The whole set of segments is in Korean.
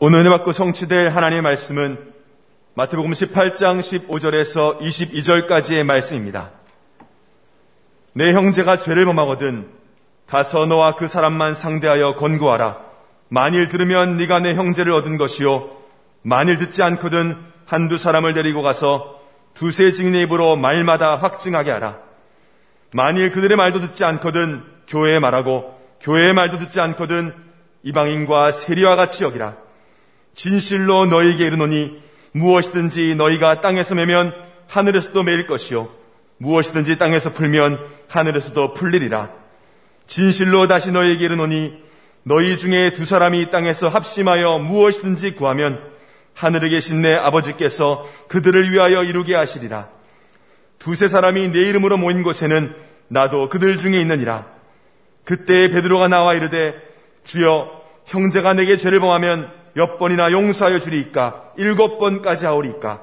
오늘 은혜 받고 성취될 하나님의 말씀은 마태복음 18장 15절에서 22절까지의 말씀입니다. 내 형제가 죄를 범하거든 가서 너와 그 사람만 상대하여 권고하라. 만일 들으면 네가 내 형제를 얻은 것이요 만일 듣지 않거든 한두 사람을 데리고 가서 두세 증인의 입으로 말마다 확증하게 하라. 만일 그들의 말도 듣지 않거든 교회에 말하고 교회의 말도 듣지 않거든 이방인과 세리와 같이 여기라. 진실로 너희에게 이르노니 무엇이든지 너희가 땅에서 매면 하늘에서도 매일 것이요 무엇이든지 땅에서 풀면 하늘에서도 풀리리라. 진실로 다시 너희에게 이르노니 너희 중에 두 사람이 땅에서 합심하여 무엇이든지 구하면 하늘에 계신 내 아버지께서 그들을 위하여 이루게 하시리라. 두세 사람이 내 이름으로 모인 곳에는 나도 그들 중에 있느니라. 그때 베드로가 나와 이르되 주여 형제가 내게 죄를 범하면 몇 번이나 용서하여 주리이까? 7번까지 하오리이까?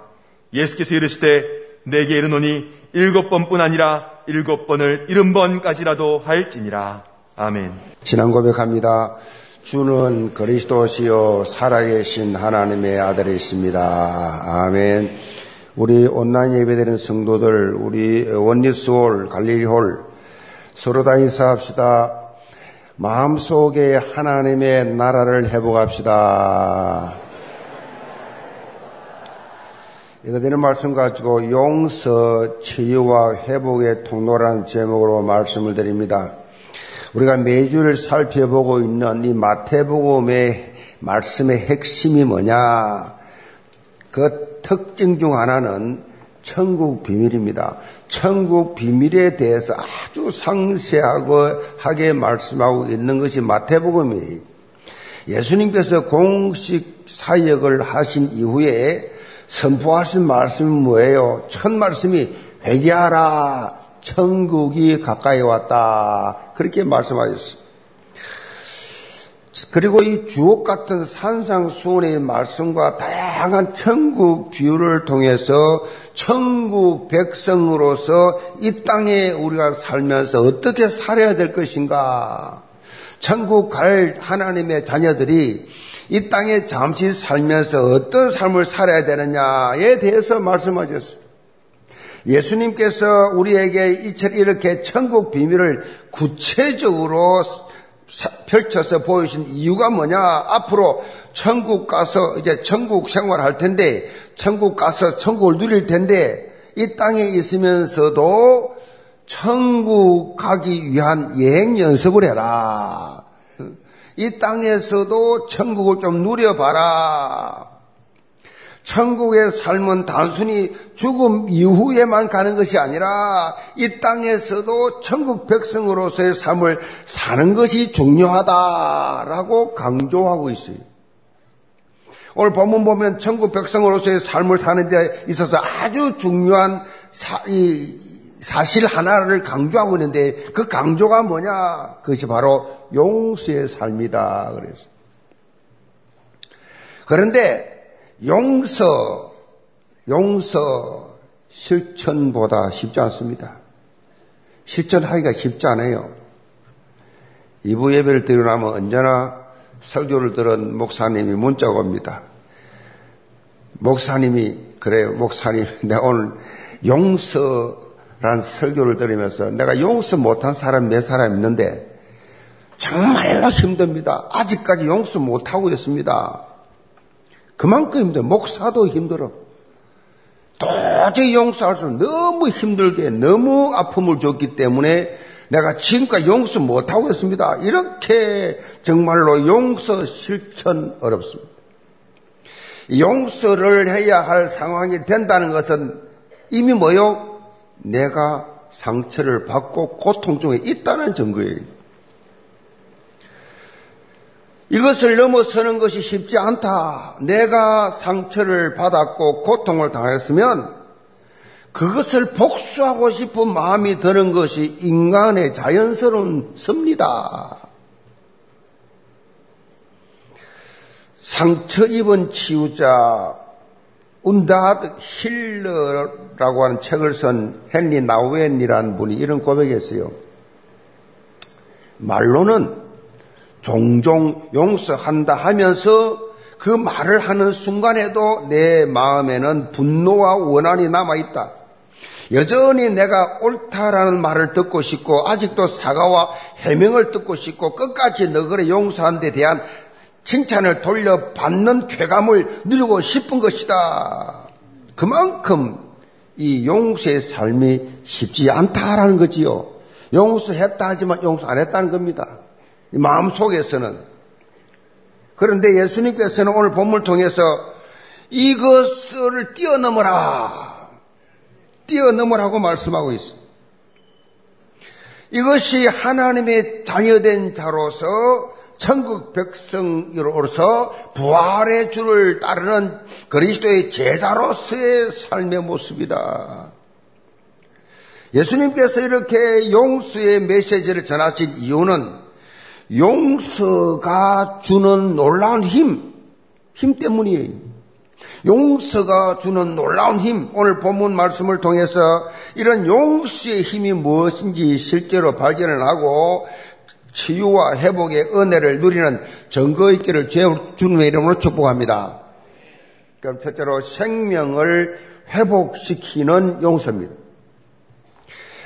예수께서 이르시되 내게 이르노니 7번뿐 아니라 7번을 70번까지라도 할지니라. 아멘. 신앙 고백합니다. 주는 그리스도시요 살아계신 하나님의 아들이십니다. 아멘. 우리 온라인 예배드리는 성도들, 우리 원리스홀, 갈릴리홀 서로 다 인사합시다. 마음속에 하나님의 나라를 회복합시다. 이거 되는 말씀 가지고 용서, 치유와 회복의 통로라는 제목으로 말씀을 드립니다. 우리가 매주를 살펴보고 있는 이 마태복음의 말씀의 핵심이 뭐냐? 그 특징 중 하나는 천국 비밀입니다. 천국 비밀에 대해서 아주 상세하고 하게 말씀하고 있는 것이 마태복음이, 예수님께서 공식 사역을 하신 이후에 선포하신 말씀이 뭐예요? 첫 말씀이 회개하라, 천국이 가까이 왔다, 그렇게 말씀하셨습니다. 그리고 이 주옥 같은 산상수훈의 말씀과 다양한 천국 비유를 통해서 천국 백성으로서 이 땅에 우리가 살면서 어떻게 살아야 될 것인가, 천국 갈 하나님의 자녀들이 이 땅에 잠시 살면서 어떤 삶을 살아야 되느냐에 대해서 말씀하셨습니다. 예수님께서 우리에게 이렇게 천국 비밀을 구체적으로 펼쳐서 보여주신 이유가 뭐냐? 앞으로 천국 가서 이제 천국 생활할 텐데, 천국 가서 천국을 누릴 텐데, 이 땅에 있으면서도 천국 가기 위한 예행 연습을 해라. 이 땅에서도 천국을 좀 누려봐라. 천국의 삶은 단순히 죽음 이후에만 가는 것이 아니라 이 땅에서도 천국 백성으로서의 삶을 사는 것이 중요하다라고 강조하고 있어요. 오늘 본문 보면 천국 백성으로서의 삶을 사는 데 있어서 아주 중요한 사실 하나를 강조하고 있는데, 그 강조가 뭐냐? 그것이 바로 용서의 삶이다. 그런데 용서 실천보다 쉽지 않습니다. 실천하기가 쉽지 않아요. 2부 예배를 드리고 나면 언제나 설교를 들은 목사님이 문자가 옵니다. 목사님, 내가 오늘 용서란 설교를 들으면서 내가 용서 못한 사람 몇 사람 있는데 정말 힘듭니다. 아직까지 용서 못하고 있습니다. 그만큼 힘들어. 목사도 힘들어. 도저히 용서할 수 없어. 너무 힘들게, 너무 아픔을 줬기 때문에 내가 지금까지 용서 못하고 있습니다. 이렇게 정말로 용서 실천 어렵습니다. 용서를 해야 할 상황이 된다는 것은 이미 뭐요? 내가 상처를 받고 고통 중에 있다는 증거예요. 이것을 넘어서는 것이 쉽지 않다. 내가 상처를 받았고 고통을 당했으면 그것을 복수하고 싶은 마음이 드는 것이 인간의 자연스러운 섭니다. 상처 입은 치유자 운다하드 힐러라고 하는 책을 쓴 헨리 나우엔이라는 분이 이런 고백했어요. 말로는 종종 용서한다 하면서 그 말을 하는 순간에도 내 마음에는 분노와 원한이 남아있다. 여전히 내가 옳다라는 말을 듣고 싶고 아직도 사과와 해명을 듣고 싶고 끝까지 너그레 용서한 데 대한 칭찬을 돌려받는 쾌감을 누리고 싶은 것이다. 그만큼 이 용서의 삶이 쉽지 않다라는 거지요. 용서했다 하지만 용서 안 했다는 겁니다. 이 마음속에서는. 그런데 예수님께서는 오늘 본문을 통해서 이것을 뛰어넘으라고 말씀하고 있어요. 이것이 하나님의 자녀된 자로서 천국 백성으로서 부활의 주를 따르는 그리스도의 제자로서의 삶의 모습이다. 예수님께서 이렇게 용서의 메시지를 전하신 이유는 용서가 주는 놀라운 힘 때문이에요. 용서가 주는 놀라운 힘, 오늘 본문 말씀을 통해서 이런 용서의 힘이 무엇인지 실제로 발견을 하고 치유와 회복의 은혜를 누리는 증거의 길을 주님의 이름으로 축복합니다. 그럼 첫째로 생명을 회복시키는 용서입니다.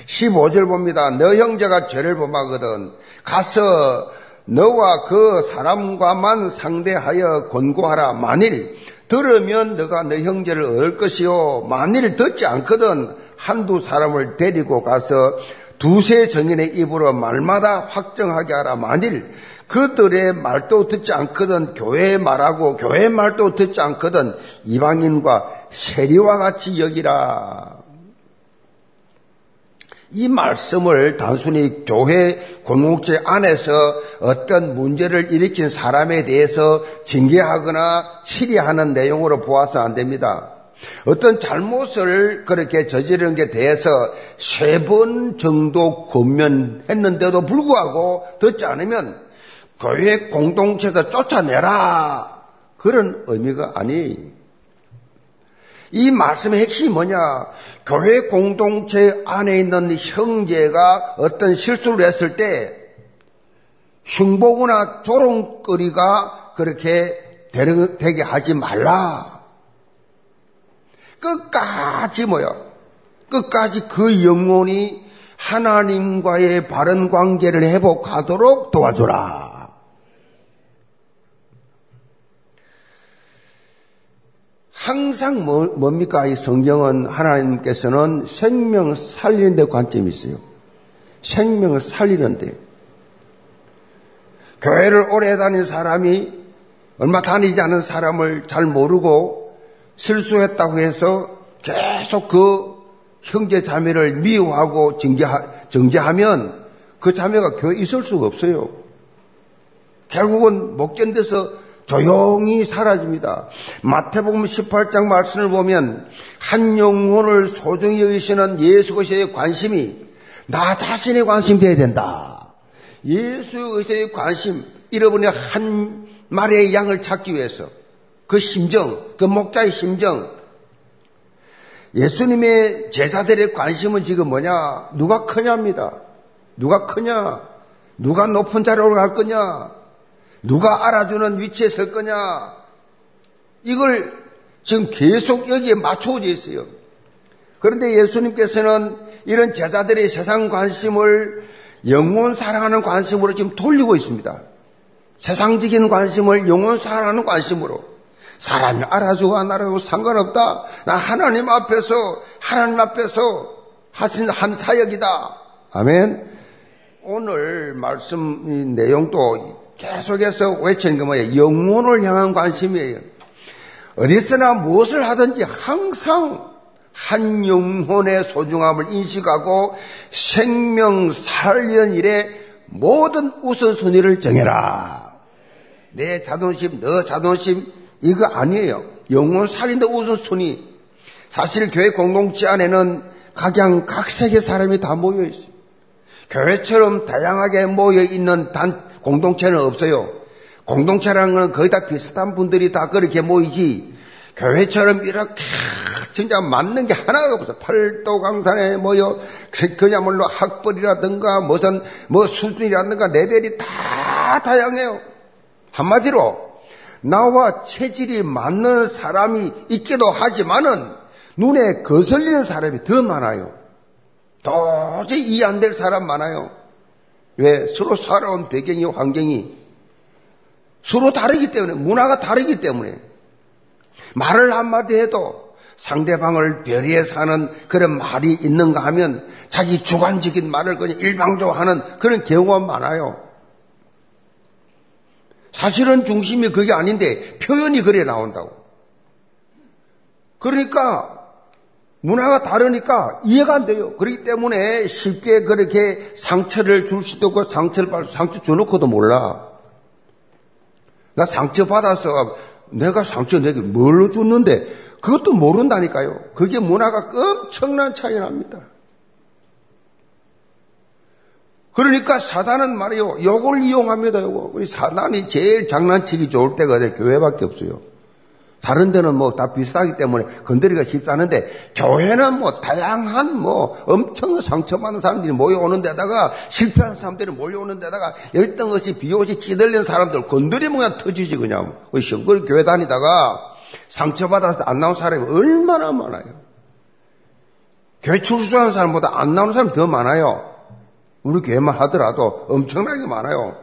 15절 봅니다. 너 형제가 죄를 범하거든 가서 너와 그 사람과만 상대하여 권고하라. 만일 들으면 너가 너 형제를 얻을 것이요 만일 듣지 않거든 한두 사람을 데리고 가서 두세 정인의 입으로 말마다 확정하게 하라. 만일 그들의 말도 듣지 않거든 교회의 말하고 교회의 말도 듣지 않거든 이방인과 세리와 같이 여기라. 이 말씀을 단순히 교회 공동체 안에서 어떤 문제를 일으킨 사람에 대해서 징계하거나 치리하는 내용으로 보아서 안 됩니다. 어떤 잘못을 그렇게 저지른 게 대해서 3번 정도 권면했는데도 불구하고 듣지 않으면 교회 공동체에서 쫓아내라 그런 의미가 아니에요. 이 말씀의 핵심이 뭐냐? 교회 공동체 안에 있는 형제가 어떤 실수를 했을 때 흉보거나 조롱거리가 그렇게 되게 하지 말라. 끝까지 그 영혼이 하나님과의 바른 관계를 회복하도록 도와줘라. 항상 뭡니까? 이 성경은 하나님께서는 생명을 살리는 데 관점이 있어요. 생명을 살리는데. 교회를 오래 다닌 사람이 얼마 다니지 않은 사람을 잘 모르고 실수했다고 해서 계속 그 형제 자매를 미워하고 정죄하면 그 자매가 교회에 있을 수가 없어요. 결국은 못 견뎌서 조용히 사라집니다. 마태복음 18장 말씀을 보면 한 영혼을 소중히 여기시는 예수 그리스도의 관심이 나 자신의 관심이 되어야 된다. 예수 그리스도의 관심, 잃어버린 한 마리의 양을 찾기 위해서 그 심정, 그 목자의 심정. 예수님의 제자들의 관심은 지금 뭐냐? 누가 크냐입니다. 누가 크냐? 누가 높은 자리에 올라갈 거냐? 누가 알아주는 위치에 설 거냐? 이걸 지금 계속 여기에 맞춰져 있어요. 그런데 예수님께서는 이런 제자들의 세상 관심을 영혼 사랑하는 관심으로 지금 돌리고 있습니다. 세상적인 관심을 영혼 사랑하는 관심으로. 사람이 알아주고 안 알아주고 상관없다. 나 하나님 앞에서 하신 한 사역이다. 아멘. 오늘 말씀 내용도 계속해서 외치는 게 뭐예요? 영혼을 향한 관심이에요. 어디서나 무엇을 하든지 항상 한 영혼의 소중함을 인식하고 생명 살리는 일에 모든 우선순위를 정해라. 내 자존심, 너 자존심 이거 아니에요. 영혼 살린다 우선순위. 사실 교회 공동체 안에는 각양각색의 사람이 다 모여 있어요. 교회처럼 다양하게 모여 있는 공동체는 없어요. 공동체라는 건 거의 다 비슷한 분들이 다 그렇게 모이지 교회처럼 이렇게 진짜 맞는 게 하나가 없어. 팔도 강산에 모여 그야말로 학벌이라든가 무슨 수준이라든가 레벨이 다 다양해요. 한마디로 나와 체질이 맞는 사람이 있기도 하지만은 눈에 거슬리는 사람이 더 많아요. 도저히 이해 안 될 사람 많아요. 왜? 서로 살아온 배경이 환경이 서로 다르기 때문에, 문화가 다르기 때문에 말을 한마디 해도 상대방을 별의에 사는 그런 말이 있는가 하면 자기 주관적인 말을 그냥 일방적으로 하는 그런 경우가 많아요. 사실은 중심이 그게 아닌데 표현이 그래 나온다고. 그러니까 문화가 다르니까 이해가 안 돼요. 그렇기 때문에 쉽게 그렇게 상처를 줄 수도 없고 상처 줘놓고도 몰라. 나 상처 받아서 내가 상처 내게 뭘로 줬는데 그것도 모른다니까요. 그게 문화가 엄청난 차이 납니다. 그러니까 사단은 말이요, 요걸 이용합니다. 요거. 우리 사단이 제일 장난치기 좋을 때가 교회밖에 없어요. 다른 데는 뭐 다 비슷하기 때문에 건드리기가 쉽지 않은데, 교회는 뭐 다양한 엄청 상처받는 사람들이 모여오는 데다가, 실패한 사람들이 몰려오는 데다가, 열등없이 비옷이 찌들린 사람들 건드리면 그냥 터지지 그냥. 그 교회 다니다가 상처받아서 안 나온 사람이 얼마나 많아요. 교회 출소하는 사람보다 안 나오는 사람이 더 많아요. 우리 교회만 하더라도 엄청나게 많아요.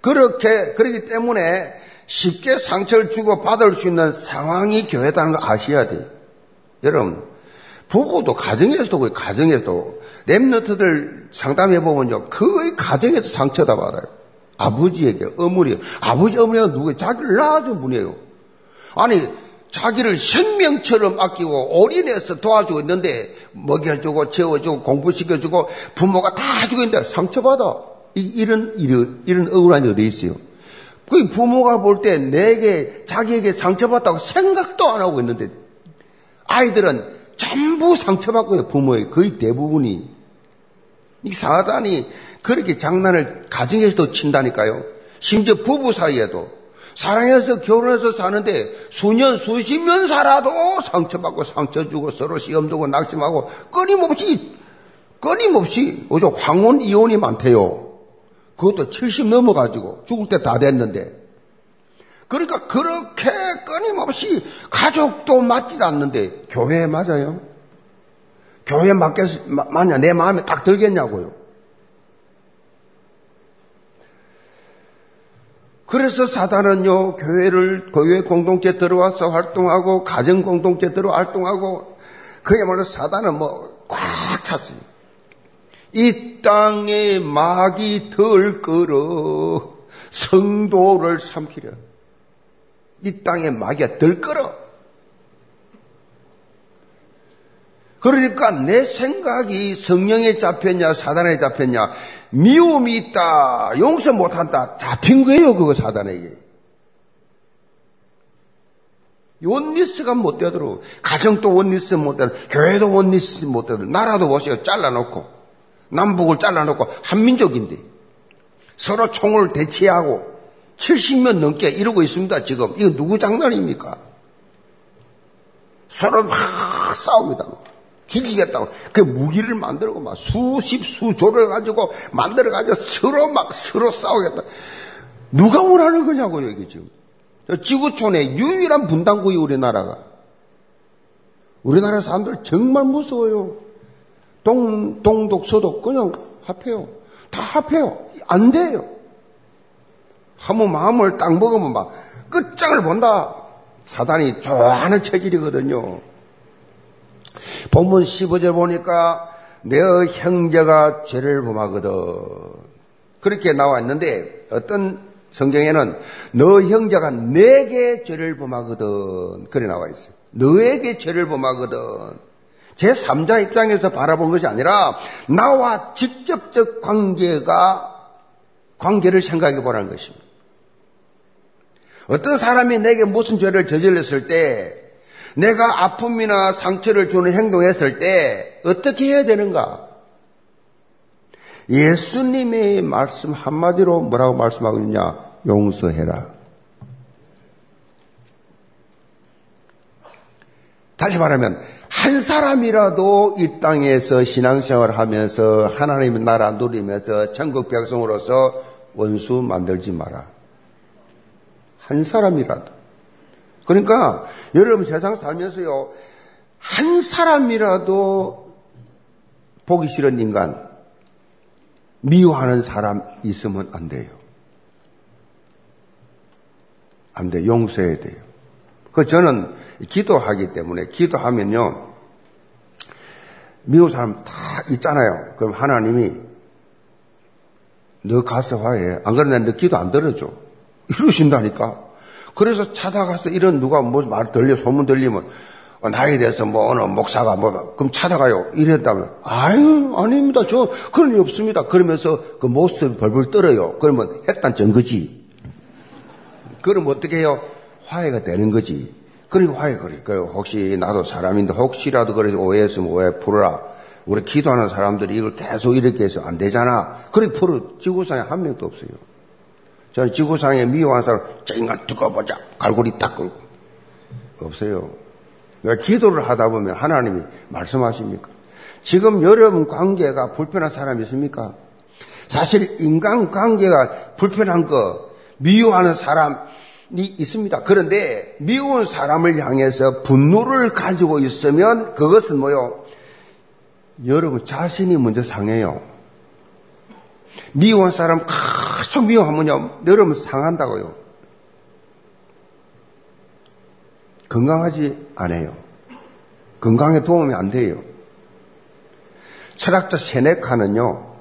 그렇기 때문에 쉽게 상처를 주고 받을 수 있는 상황이 교회다는 걸 아셔야 돼요. 여러분, 부부도 가정에서도 렘넌트들 상담해보면요, 그의 가정에서 상처다 받아요. 아버지에게, 어머니가 누구예요? 자기를 낳아준 분이에요. 아니, 자기를 생명처럼 아끼고 올인해서 도와주고 있는데, 먹여주고, 재워주고, 공부시켜주고, 부모가 다 해주고 있는데 상처받아. 이런 억울한 일이 있어요. 그 부모가 볼 때 자기에게 상처받았다고 생각도 안 하고 있는데, 아이들은 전부 상처받고 있어요. 부모의 거의 대부분이. 이 사단이 그렇게 장난을 가정에서도 친다니까요. 심지어 부부 사이에도 사랑해서 결혼해서 사는데 수년 수십 년 살아도 상처받고 상처주고 서로 시험두고 낙심하고 끊임없이 요즘 황혼 이혼이 많대요. 그것도 70 넘어가지고 죽을 때 다 됐는데. 그러니까 그렇게 끊임없이 가족도 맞지 않는데 교회에 맞아요? 교회에 맞냐? 내 마음에 딱 들겠냐고요. 그래서 사단은요, 교회 공동체 들어와서 활동하고, 가정 공동체 들어와 활동하고, 그야말로 사단은 꽉 찼어요. 이 땅에 막이 덜 끌어 성도를 삼키려. 이 땅에 막이 덜 끌어. 그러니까 내 생각이 성령에 잡혔냐 사단에 잡혔냐, 미움이 있다 용서 못한다 잡힌 거예요. 그거 사단에게. 원리스가 못 되도록, 가정도 원리스 못 되도록, 교회도 원리스 못 되도록, 나라도 보세요. 잘라놓고, 남북을 잘라놓고, 한민족인데 서로 총을 대치하고 70년 넘게 이러고 있습니다. 지금 이거 누구 장난입니까? 서로 막 싸웁니다. 죽이겠다고. 그 무기를 만들고 막 수조를 가지고 만들어가지고 서로 싸우겠다. 누가 원하는 거냐고요, 이게 지금. 지구촌의 유일한 분단국이 우리나라가. 우리나라 사람들 정말 무서워요. 동독, 서독, 그냥 합해요. 다 합해요. 안 돼요. 한번 마음을 딱 먹으면 막 끝장을 본다. 사단이 좋아하는 체질이거든요. 본문 15절 보니까 내 형제가 죄를 범하거든. 그렇게 나와 있는데, 어떤 성경에는 너 형제가 내게 죄를 범하거든. 그래 나와 있어요. 너에게 죄를 범하거든. 제3자 입장에서 바라본 것이 아니라 나와 직접적 관계를 생각해 보라는 것입니다. 어떤 사람이 내게 무슨 죄를 저질렀을 때, 내가 아픔이나 상처를 주는 행동했을 때 어떻게 해야 되는가? 예수님의 말씀 한마디로 뭐라고 말씀하고 있냐? 용서해라. 다시 말하면, 한 사람이라도 이 땅에서 신앙생활을 하면서 하나님의 나라 누리면서 천국 백성으로서 원수 만들지 마라. 한 사람이라도. 그러니까 여러분 세상 살면서요, 한 사람이라도 보기 싫은 인간, 미워하는 사람 있으면 안 돼요. 안 돼요. 용서해야 돼요. 그 저는 기도하기 때문에, 기도하면요, 미운 사람 다 있잖아요. 그럼 하나님이 너 가서 화해. 안 그러면 너 기도 안 들어줘. 이러신다니까. 그래서 찾아가서 이런 누가 뭐 말 들려, 소문 들리면 나에 대해서 뭐 어느 목사가 뭐 그럼 찾아가요. 이랬다면 아유 아닙니다. 저 그런 일 없습니다. 그러면서 그 모습이 벌벌 떨어요. 그러면 했단 전 거지. 그럼 어떻게 해요? 화해가 되는 거지. 그리고 화해가 그래요. 혹시 나도 사람인데 혹시라도 그래서 오해했으면 오해 풀어라. 우리 기도하는 사람들이 이걸 계속 이렇게 해서 안 되잖아. 그리고 풀어. 지구상에 한 명도 없어요. 저는 지구상에 미워한 사람 저 인간 두고 보자. 갈고리 딱 끌고. 없어요. 왜 기도를 하다 보면 하나님이 말씀하십니까? 지금 여러분 관계가 불편한 사람이 있습니까? 사실 인간 관계가 불편한 거 미워하는 사람이 있습니다. 그런데 미운 사람을 향해서 분노를 가지고 있으면 그것은 뭐요? 여러분 자신이 먼저 상해요. 미워한 사람 계속 미워하면요, 여러분 상한다고요. 건강하지 않아요. 건강에 도움이 안 돼요. 철학자 세네카는요,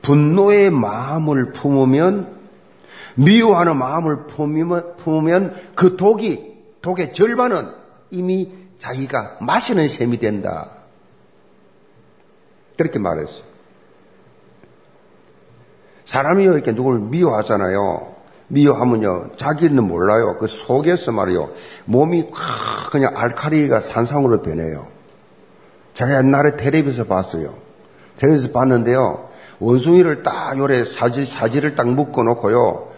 분노의 마음을 품으면, 미워하는 마음을 품으면 그 독의 절반은 이미 자기가 마시는 셈이 된다. 그렇게 말했어요. 사람이 이렇게 누굴 미워하잖아요. 미워하면요, 자기는 몰라요. 그 속에서 말이요, 몸이 그냥 알칼리가 산성으로 변해요. 제가 옛날에 텔레비에서 봤어요. 텔레비에서 봤는데요, 원숭이를 딱 요래 사지를 딱 묶어놓고요,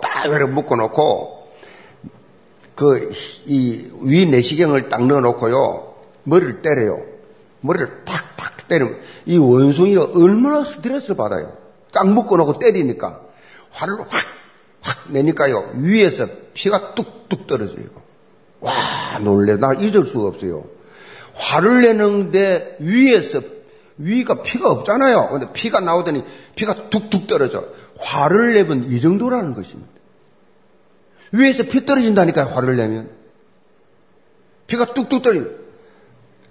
딱 요래 묶어놓고, 위 내시경을 딱 넣어놓고요, 머리를 때려요. 머리를 탁탁 때리면, 이 원숭이가 얼마나 스트레스 받아요. 딱 묶어놓고 때리니까, 화를 확 내니까요, 위에서 피가 뚝뚝 떨어져요. 와, 놀래. 나 잊을 수가 없어요. 화를 내는데 위가 피가 없잖아요. 근데 피가 나오더니 피가 뚝뚝 떨어져. 화를 내면 이 정도라는 것입니다. 위에서 피 떨어진다니까요, 화를 내면. 피가 뚝뚝 떨어져.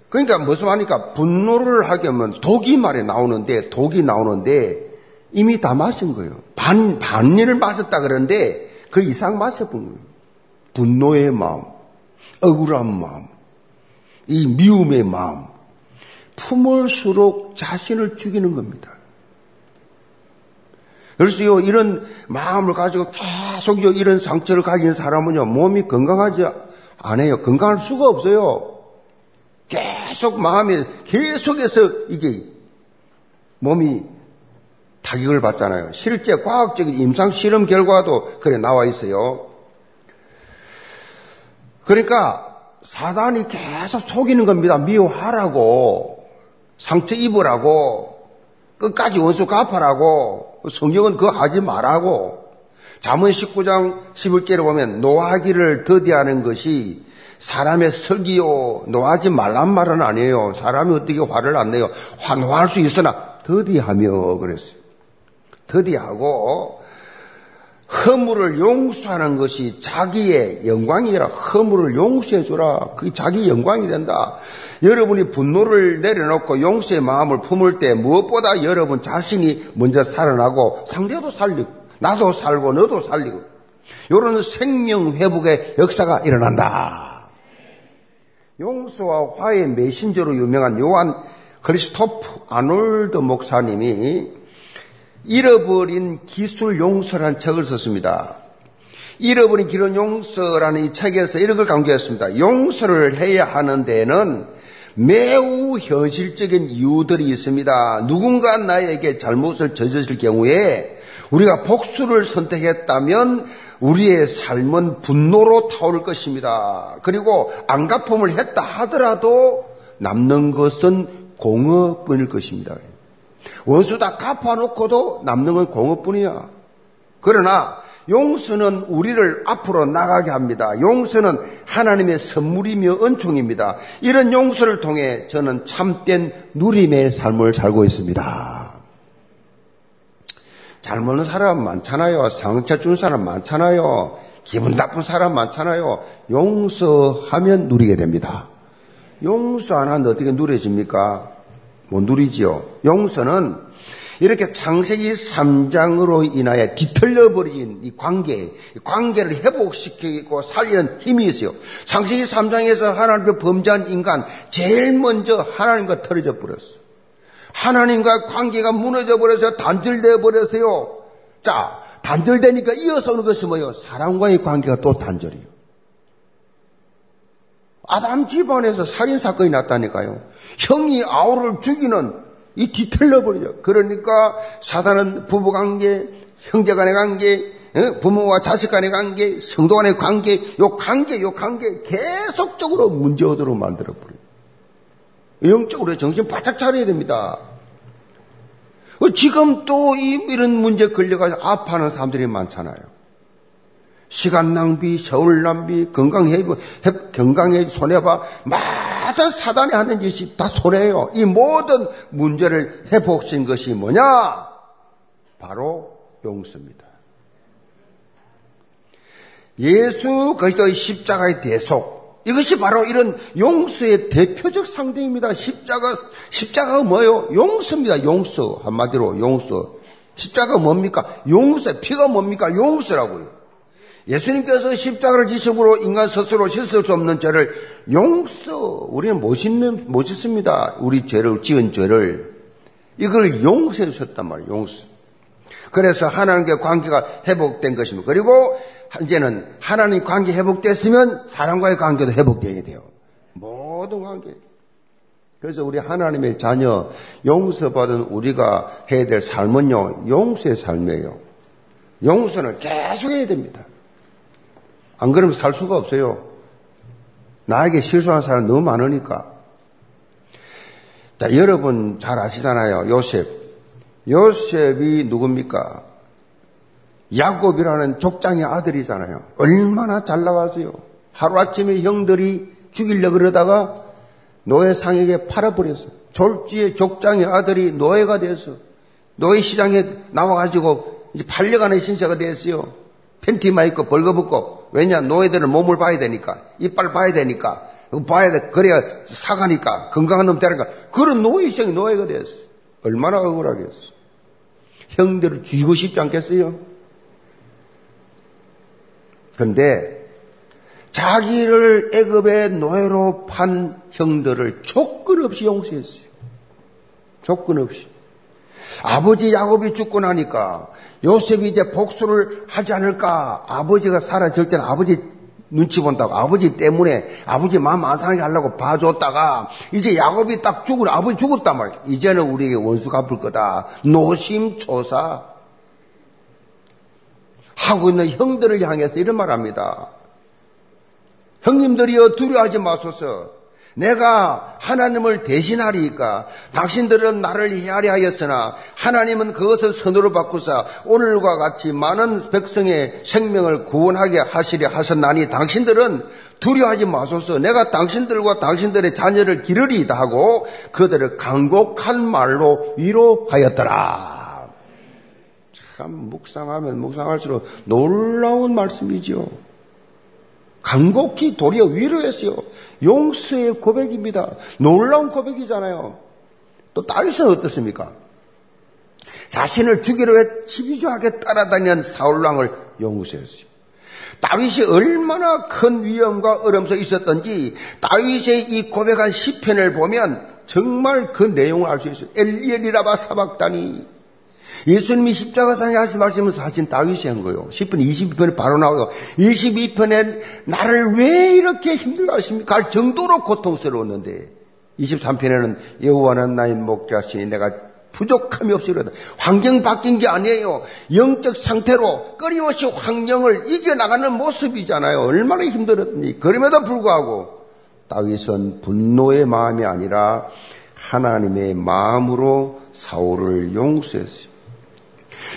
그러니까 무슨 말입니까? 분노를 하게 하면 독이 말에 나오는데, 이미 다 마신 거예요. 반일을 마셨다 그러는데 그 이상 마셔본 거예요. 분노의 마음, 억울한 마음, 이 미움의 마음. 품을수록 자신을 죽이는 겁니다. 그래서 이런 마음을 가지고 계속 이런 상처를 가진 사람은요, 몸이 건강하지 않아요. 건강할 수가 없어요. 계속 마음이 계속해서 이게 몸이 타격을 받잖아요. 실제 과학적인 임상 실험 결과도 그래 나와 있어요. 그러니까 사단이 계속 속이는 겁니다. 미워하라고, 상처 입으라고, 끝까지 원수 갚아라고, 성경은 그거 하지 말라고. 잠언 19장 11절에 보면 노하기를 더디하는 것이 사람의 설기요, 노하지 말란 말은 아니에요. 사람이 어떻게 화를 안 내요. 노할 수 있으나 더디하며 그랬어요. 더디하고, 허물을 용서하는 것이 자기의 영광이라. 허물을 용서해주라. 그게 자기 영광이 된다. 여러분이 분노를 내려놓고 용서의 마음을 품을 때 무엇보다 여러분 자신이 먼저 살아나고, 상대도 살리고, 나도 살고, 너도 살리고, 이런 생명회복의 역사가 일어난다. 용서와 화해의 메신저로 유명한 요한 크리스토프 아놀드 목사님이 잃어버린 기술 용서라는 책을 썼습니다. 잃어버린 기술 용서라는 이 책에서 이런 걸 강조했습니다. 용서를 해야 하는 데는 매우 현실적인 이유들이 있습니다. 누군가 나에게 잘못을 저질렀을 경우에 우리가 복수를 선택했다면 우리의 삶은 분노로 타오를 것입니다. 그리고 안 갚음을 했다 하더라도 남는 것은 공허뿐일 것입니다. 원수 다 갚아놓고도 남는 건 공허뿐이야. 그러나 용서는 우리를 앞으로 나가게 합니다. 용서는 하나님의 선물이며 은총입니다. 이런 용서를 통해 저는 참된 누림의 삶을 살고 있습니다. 잘 먹는 사람 많잖아요. 상처 준 사람 많잖아요. 기분 나쁜 사람 많잖아요. 용서하면 누리게 됩니다. 용서 안 하는데 어떻게 누려집니까? 못 누리지요. 용서는 이렇게 창세기 3장으로 인하여 뒤틀려버린 이 관계를 회복시키고 살리는 힘이 있어요. 창세기 3장에서 하나님과 범죄한 인간, 제일 먼저 하나님과 틀어져 버렸어요. 하나님과 관계가 무너져 버려서 단절되어 버렸어요. 자, 단절되니까 이어서 오는 것이 뭐예요? 사람과의 관계가 또 단절이에요. 아담 집안에서 살인사건이 났다니까요. 형이 아우를 죽이는 이 뒤틀려버리죠. 그러니까 사단은 부부관계, 형제간의 관계, 부모와 자식간의 관계, 성도간의 관계, 요 관계 계속적으로 문제어도로 만들어버려요. 영적으로 정신 바짝 차려야 됩니다. 지금 또 이런 문제에 걸려가지고 아파하는 사람들이 많잖아요. 시간 낭비, 세월 낭비, 건강에 손해봐. 마다 사단이 하는 짓이 다 손해예요. 이 모든 문제를 회복시킨 것이 뭐냐? 바로 용서입니다. 예수 그리스도의 십자가의 대속. 이것이 바로 이런 용서의 대표적 상징입니다. 십자가가 뭐예요? 용서입니다. 용서. 한마디로 용서. 십자가가 뭡니까? 용서. 피가 뭡니까? 용서라고요. 예수님께서 십자가를 지심으로 인간 스스로 씻을 수 없는 죄를 용서, 우리는 멋있습니다. 우리 죄를, 지은 죄를. 이걸 용서해 주셨단 말이에요, 용서. 그래서 하나님과의 관계가 회복된 것입니다. 그리고 이제는 하나님 관계 회복됐으면 사람과의 관계도 회복되어야 돼요. 모든 관계. 그래서 우리 하나님의 자녀, 용서받은 우리가 해야 될 삶은요, 용서의 삶이에요. 용서는 계속해야 됩니다. 안 그러면 살 수가 없어요. 나에게 실수한 사람 너무 많으니까. 자, 여러분 잘 아시잖아요. 요셉이 누굽니까? 야곱이라는 족장의 아들이잖아요. 얼마나 잘 나왔어요. 하루아침에 형들이 죽이려고 그러다가 노예상에게 팔아버렸어요. 졸지에 족장의 아들이 노예가 돼서 노예시장에 나와가지고 이제 팔려가는 신세가 됐어요. 팬티만 입고 벌거벗고. 왜냐, 노예들은 몸을 봐야 되니까, 이빨 봐야 되니까, 봐야 돼. 그래야 사가니까, 건강한 놈 되니까. 그런 노예시장이 노예가 됐어. 얼마나 억울하겠어. 형들을 죽이고 싶지 않겠어요? 그런데 자기를 애굽의 노예로 판 형들을 조건 없이 용서했어요. 조건 없이. 아버지 야곱이 죽고 나니까 요셉이 이제 복수를 하지 않을까. 아버지가 사라질 때는 아버지 눈치 본다고, 아버지 때문에 아버지 마음 안 상하게 하려고 봐줬다가 이제 야곱이 딱 죽으라, 아버지 죽었단 말이야. 이제는 우리에게 원수 갚을 거다. 노심초사 하고 있는 형들을 향해서 이런 말합니다. 형님들이여, 두려워하지 마소서. 내가 하나님을 대신하리이까. 당신들은 나를 헤아리하였으나 하나님은 그것을 선으로 바꾸사 오늘과 같이 많은 백성의 생명을 구원하게 하시려 하셨나니 당신들은 두려워하지 마소서. 내가 당신들과 당신들의 자녀를 기르리이다 하고 그들을 간곡한 말로 위로하였더라. 참 묵상하면 묵상할수록 놀라운 말씀이지요. 간곡히 도리어 위로했어요. 용서의 고백입니다. 놀라운 고백이잖아요. 또 다윗은 어떻습니까? 자신을 죽이려 해 치비주하게 따라다니는 사울왕을 용서했어요. 다윗이 얼마나 큰 위험과 어려움 속에 있었던지 다윗의 이 고백한 시편을 보면 정말 그 내용을 알 수 있어요. 엘리엘이라바 사박다니. 예수님이 십자가상에 하신 말씀은 사실 다윗이 한 거예요. 시편 22편에 바로 나와요. 22편에 나를 왜 이렇게 힘들게 하십니까? 할 정도로 고통스러웠는데 23편에는 여호와는 나의 목자시니 내가 부족함이 없으리로다. 환경 바뀐 게 아니에요. 영적 상태로 끊임없이 환경을 이겨나가는 모습이잖아요. 얼마나 힘들었니. 그럼에도 불구하고 다윗은 분노의 마음이 아니라 하나님의 마음으로 사울을 용서했어요.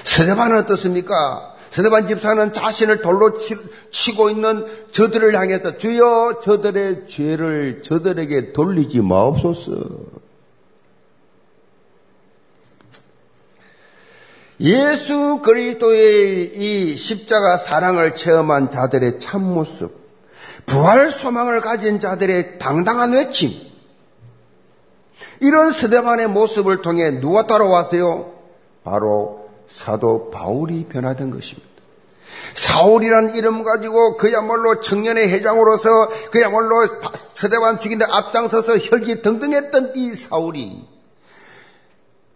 스데반은 어떻습니까? 스데반 집사는 자신을 돌로 치고 있는 저들을 향해서 주여 저들의 죄를 저들에게 돌리지 마옵소서. 예수 그리스도의 이 십자가 사랑을 체험한 자들의 참모습, 부활 소망을 가진 자들의 당당한 외침, 이런 스데반의 모습을 통해 누가 따라왔어요? 바로 사도 바울이 변화된 것입니다. 사울이란 이름 가지고 그야말로 청년의 회장으로서 그야말로 스데반 죽인 데 앞장서서 혈기 등등했던 이 사울이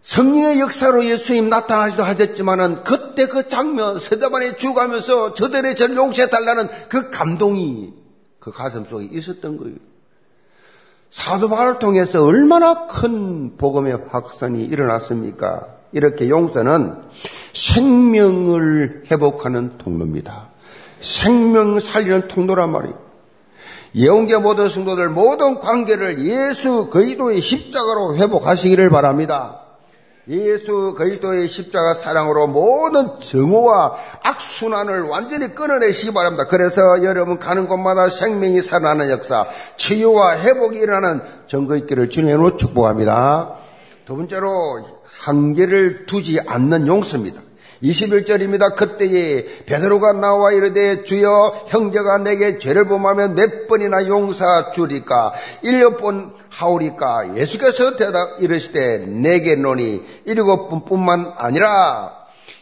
성령의 역사로 예수님 나타나시도 하셨지만은 그때 그 장면, 스데반이 죽어가면서 저들의 죄를 용서해달라는 그 감동이 그 가슴 속에 있었던 거예요. 사도 바울을 통해서 얼마나 큰 복음의 확산이 일어났습니까? 이렇게 용서는 생명을 회복하는 통로입니다. 생명 살리는 통로란 말이에요. 예언계 모든 성도들 모든 관계를 예수 그리스도의 십자가로 회복하시기를 바랍니다. 예수 그리스도의 십자가 사랑으로 모든 증오와 악순환을 완전히 끊어내시기 바랍니다. 그래서 여러분 가는 곳마다 생명이 살아나는 역사, 치유와 회복이 일어나는 전거의 길을 진행으로 축복합니다. 두 번째로 한계를 두지 않는 용서입니다. 21절입니다. 그때에 베드로가 나와 이르되 주여 형제가 내게 죄를 범하면 몇 번이나 용서 주리까? 7번 하오리까? 예수께서 대답 이르시되 내게 노니 7번뿐만 아니라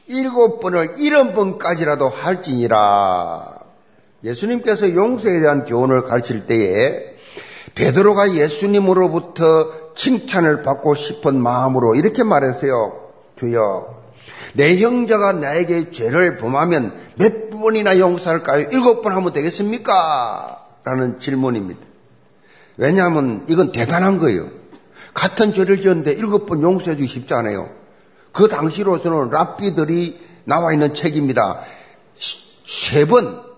7번을 70번까지라도 할지니라. 예수님께서 용서에 대한 교훈을 가르칠 때에 베드로가 예수님으로부터 칭찬을 받고 싶은 마음으로 이렇게 말했어요. 주여 내 형제가 나에게 죄를 범하면 몇 번이나 용서할까요? 7번 하면 되겠습니까? 라는 질문입니다. 왜냐하면 이건 대단한 거예요. 같은 죄를 지었는데 7번 용서해 주기 쉽지 않아요. 그 당시로서는 랍비들이 나와 있는 책입니다. 3번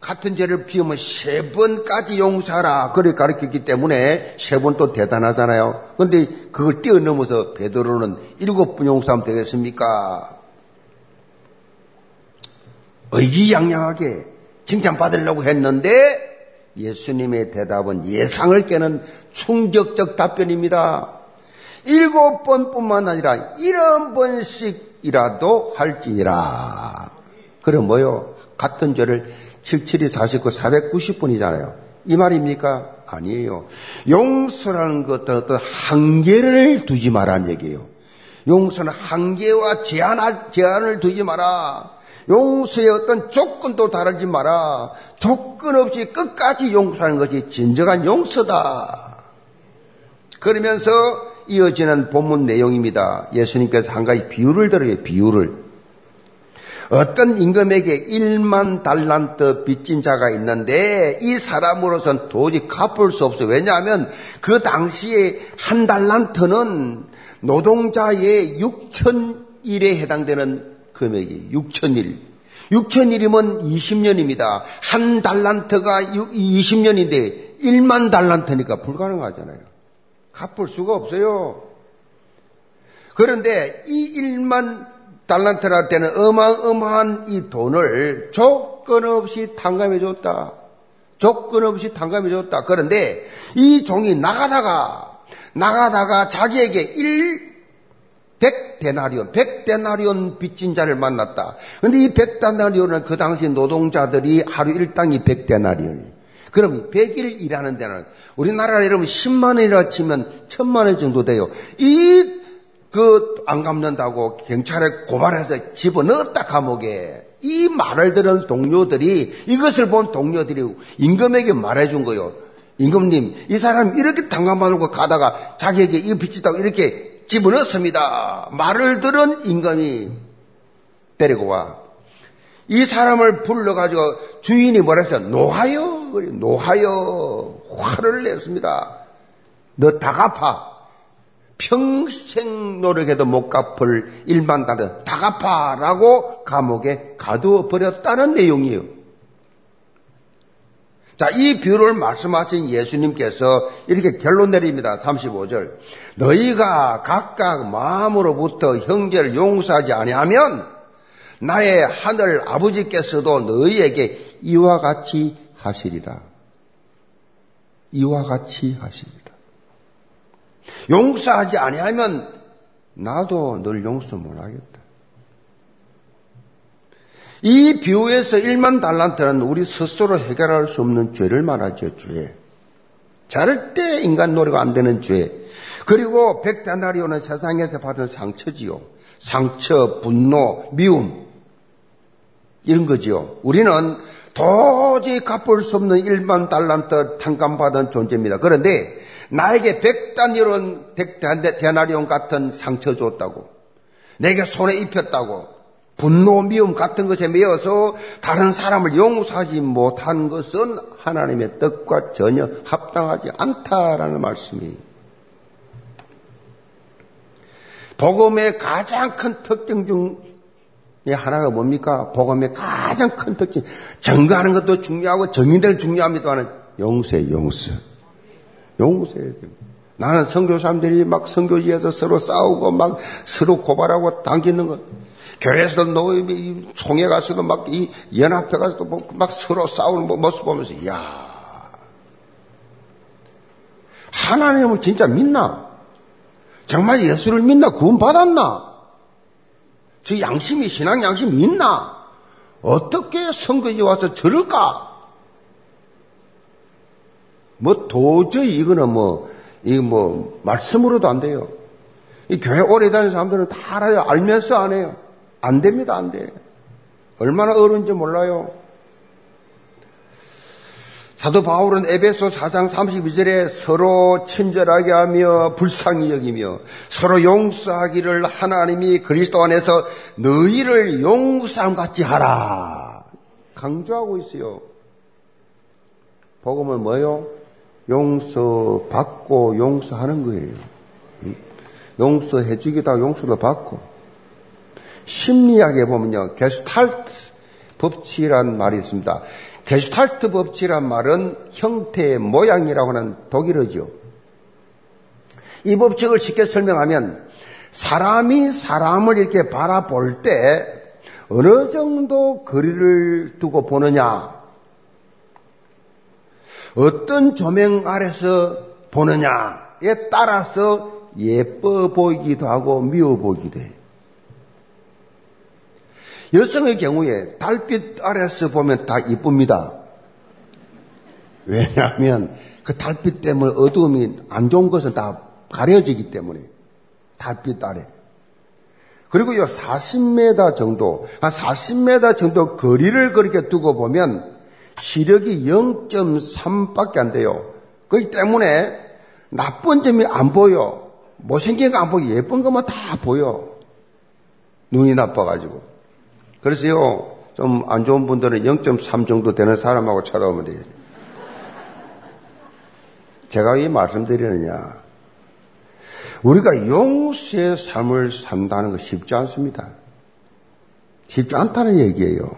같은 죄를 피우면 3번까지 용서하라. 그렇게 가르쳤기 때문에 3번도 대단하잖아요. 그런데 그걸 뛰어넘어서 베드로는 7번 용서하면 되겠습니까? 의기양양하게 칭찬받으려고 했는데 예수님의 대답은 예상을 깨는 충격적 답변입니다. 7번뿐만 아니라 70번씩이라도 할지니라. 그럼 뭐요? 같은 죄를 77이 49, 490번이잖아요. 이 말입니까? 아니에요. 용서라는 것은 어떤 한계를 두지 마라는 얘기예요. 용서는 한계와 제한을 두지 마라. 용서의 어떤 조건도 다르지 마라. 조건 없이 끝까지 용서하는 것이 진정한 용서다. 그러면서 이어지는 본문 내용입니다. 예수님께서 한 가지 비유를 들어요. 비유를. 어떤 임금에게 1만 달란트 빚진 자가 있는데 이 사람으로서는 도저히 갚을 수 없어요. 왜냐하면 그 당시에 한 달란트는 노동자의 6,000일에 해당되는 금액이에요. 6,000일. 6,000일이면 20년입니다. 한 달란트가 20년인데 1만 달란트니까 불가능하잖아요. 갚을 수가 없어요. 그런데 이 1만 달란트라 때는 어마어마한 이 돈을 조건 없이 탕감해 줬다. 조건 없이 탕감해 줬다. 그런데 이 종이 나가다가 자기에게 100데나리온 빚진 자를 만났다. 그런데 이 100데나리온은 그 당시 노동자들이 하루 일당이 100데나리온. 그럼 100일 일하는 데는 우리나라 이러면 10만 원이라 치면 1000만 원 정도 돼요. 이 안 갚는다고 경찰에 고발해서 집어넣었다 감옥에. 이 말을 들은 동료들이 이것을 본 동료들이 임금에게 말해준 거예요. 임금님 이 사람 이렇게 당감받고 가다가 자기에게 이 빚지다고 이렇게 집어넣었습니다. 말을 들은 임금이 데리고 와. 이 사람을 불러가지고 주인이 뭐라 했어요? 노하여 화를 냈습니다. 너 다 갚아. 평생 노력해도 못 갚을 1만 달러 다 갚아라고 감옥에 가두어 버렸다는 내용이에요. 자, 이 비유를 말씀하신 예수님께서 이렇게 결론 내립니다. 35절. 너희가 각각 마음으로부터 형제를 용서하지 아니하면 나의 하늘 아버지께서도 너희에게 이와 같이 하시리라. 이와 같이 하시리라. 용서하지 아니하면 나도 널 용서 못하겠다. 이 비유에서 1만 달란트는 우리 스스로 해결할 수 없는 죄를 말하죠. 죄. 절대 인간 노력 안 되는 죄. 그리고 100데나리온은 세상에서 받은 상처지요. 상처, 분노, 미움 이런 거지요. 우리는 도저히 갚을 수 없는 1만 달란트 탕감받은 존재입니다. 그런데 나에게 100데나리온 같은 상처 줬다고, 내게 손에 입혔다고, 분노, 미움 같은 것에 매여서 다른 사람을 용서하지 못한 것은 하나님의 뜻과 전혀 합당하지 않다라는 말씀이. 복음의 가장 큰 특징 중에 하나가 뭡니까? 복음의 가장 큰 특징, 정거하는 것도 중요하고 정의를 중요합니다만 용서예요, 용서. 용서해야 됩니다. 나는 선교사님들이 막 선교지에서 서로 싸우고 막 서로 고발하고 당기는 것, 교회에서도 노예비 총회 가서도 막 이 연합회 가서도 막 서로 싸우는 모습 보면서, 이야, 하나님을 진짜 믿나? 정말 예수를 믿나? 구원 받았나? 저 양심이, 신앙 양심이 있나? 어떻게 선교지 와서 저럴까? 뭐 도저히 이거는 말씀으로도 안 돼요. 이 교회 오래 다니는 사람들은 다 알아요. 알면서 안 해요. 안 됩니다. 안 돼. 얼마나 어려운지 몰라요. 사도 바울은 에베소 4장 32절에 서로 친절하게 하며 불쌍히 여기며 서로 용서하기를 하나님이 그리스도 안에서 너희를 용서함같이 하라 강조하고 있어요. 복음은 뭐예요? 용서받고 용서하는 거예요. 용서해 주기도 하고 용서도 받고. 심리학에 보면요, 게슈탈트 법칙이란 말이 있습니다. 게슈탈트 법칙이란 말은 형태의 모양이라고 하는 독일어죠. 이 법칙을 쉽게 설명하면 사람이 사람을 이렇게 바라볼 때 어느 정도 거리를 두고 보느냐, 어떤 조명 아래서 보느냐에 따라서 예뻐 보이기도 하고 미워 보이기도 해요. 여성의 경우에 달빛 아래서 보면 다 이쁩니다. 왜냐하면 그 달빛 때문에 어두움이 안 좋은 것은 다 가려지기 때문에 달빛 아래. 그리고요 40m 정도, 한 40m 정도 거리를 그렇게 두고 보면 시력이 0.3밖에 안 돼요. 그렇기 때문에 나쁜 점이 안 보여. 못생긴 거 안 보고 예쁜 것만 다 보여. 눈이 나빠가지고. 그래서요, 좀 안 좋은 분들은 0.3 정도 되는 사람하고 찾아오면 돼요. 제가 왜 말씀드리느냐. 우리가 용서의 삶을 산다는 거 쉽지 않습니다. 쉽지 않다는 얘기예요.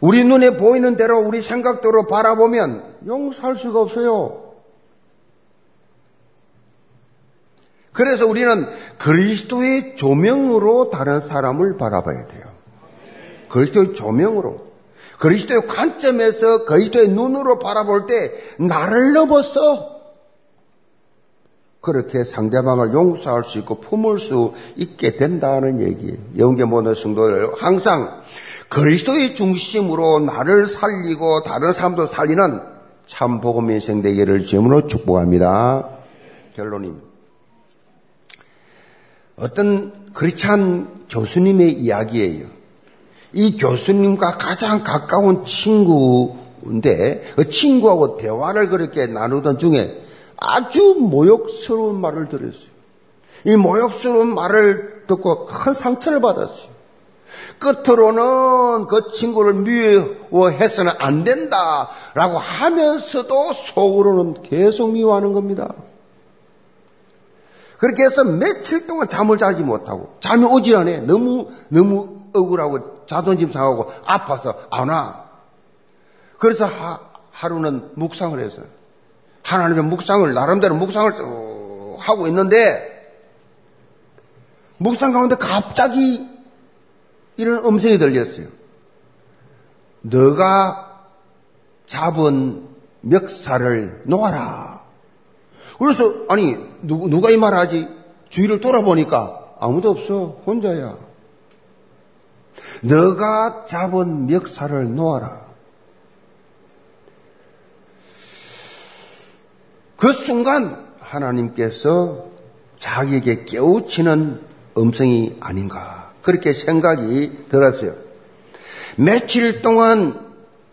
우리 눈에 보이는 대로 우리 생각대로 바라보면 용서할 수가 없어요. 그래서 우리는 그리스도의 조명으로 다른 사람을 바라봐야 돼요. 그리스도의 조명으로. 그리스도의 관점에서 그리스도의 눈으로 바라볼 때 나를 넘어서 그렇게 상대방을 용서할 수 있고 품을 수 있게 된다는 얘기예요. 영계 모든 성도를 항상 그리스도의 중심으로 나를 살리고 다른 사람도 살리는 참 복음 인생 되기를 주님으로 축복합니다. 결론입니다. 어떤 크리스찬 교수님의 이야기예요. 이 교수님과 가장 가까운 친구인데 그 친구하고 대화를 그렇게 나누던 중에 아주 모욕스러운 말을 들었어요. 이 모욕스러운 말을 듣고 큰 상처를 받았어요. 끝으로는 그 친구를 미워해서는 안 된다라고 하면서도 속으로는 계속 미워하는 겁니다. 그렇게 해서 며칠 동안 잠을 자지 못하고, 잠이 오질 않네. 너무 억울하고 자존심 상하고 아파서 안 와. 그래서 하루는 묵상을 해서 하나님의 묵상을, 나름대로 묵상을 하고 있는데 묵상 가운데 갑자기 이런 음성이 들렸어요. 너가 잡은 멱살을 놓아라. 그래서 아니 누가 이 말을 하지? 주위를 돌아보니까 아무도 없어. 혼자야. 너가 잡은 멱살을 놓아라. 그 순간 하나님께서 자기에게 깨우치는 음성이 아닌가 그렇게 생각이 들었어요. 며칠 동안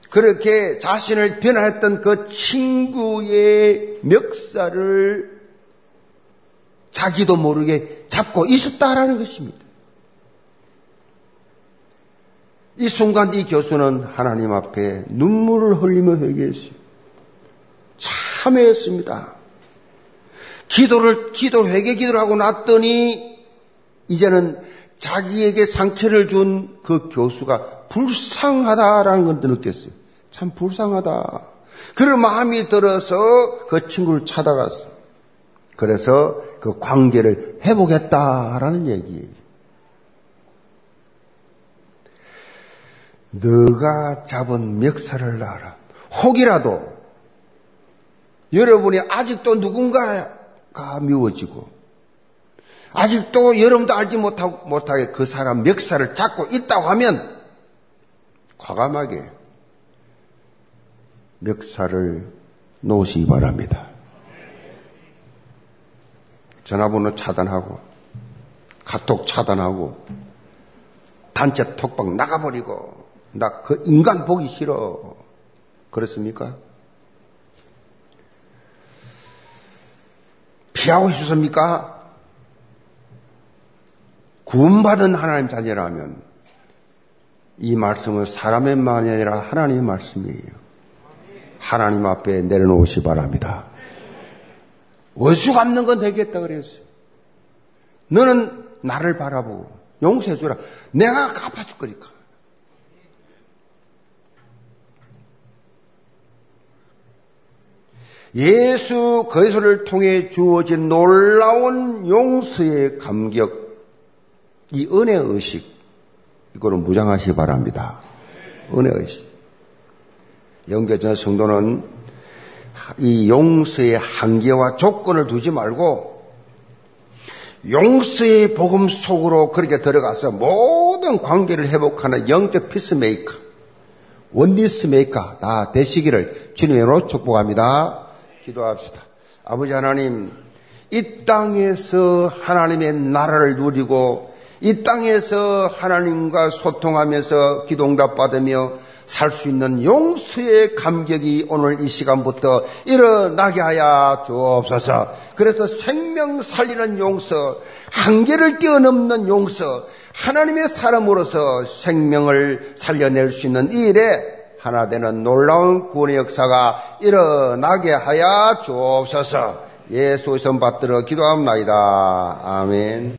그렇게 자신을 변화했던 그 친구의 멱살을 자기도 모르게 잡고 있었다라는 것입니다. 이 순간 이 교수는 하나님 앞에 눈물을 흘리며 회개했어요. 참회했습니다. 회개 기도를 하고 났더니 이제는 자기에게 상처를 준 그 교수가 불쌍하다라는 걸 느꼈어요. 참 불쌍하다. 그런 마음이 들어서 그 친구를 찾아갔어요. 그래서 그 관계를 회복했다라는 얘기예요. 너가 잡은 멱살을 놔라. 혹이라도 여러분이 아직도 누군가가 미워지고 아직도 여러분도 알지 못하게 그 사람 멱살을 잡고 있다고 하면 과감하게 멱살을 놓으시기 바랍니다. 전화번호 차단하고 카톡 차단하고 단체 톡방 나가버리고 나 그 인간 보기 싫어. 그렇습니까? 피하고 싶습니까? 구원받은 하나님 자녀라면 이 말씀은 사람의 말이 아니라 하나님의 말씀이에요. 하나님 앞에 내려놓으시 바랍니다. 원수 갚는 건 되겠다 그랬어요. 너는 나를 바라보고 용서해주라. 내가 갚아줄 거니까. 예수 그리스도를 통해 주어진 놀라운 용서의 감격, 이 은혜의식, 이거를 무장하시기 바랍니다. 은혜의식. 영계전 성도는 이 용서의 한계와 조건을 두지 말고 용서의 복음 속으로 그렇게 들어가서 모든 관계를 회복하는 영적 피스메이커, 원리스메이커 다 되시기를 주님으로 축복합니다. 기도합시다. 아버지 하나님, 이 땅에서 하나님의 나라를 누리고 이 땅에서 하나님과 소통하면서 기도응답 받으며 살 수 있는 용서의 감격이 오늘 이 시간부터 일어나게 하여 주옵소서. 그래서 생명 살리는 용서, 한계를 뛰어넘는 용서, 하나님의 사람으로서 생명을 살려낼 수 있는 이 일에 하나 되는 놀라운 구원의 역사가 일어나게 하여 주옵소서. 예수의 손 받들어 기도합니다. 아멘.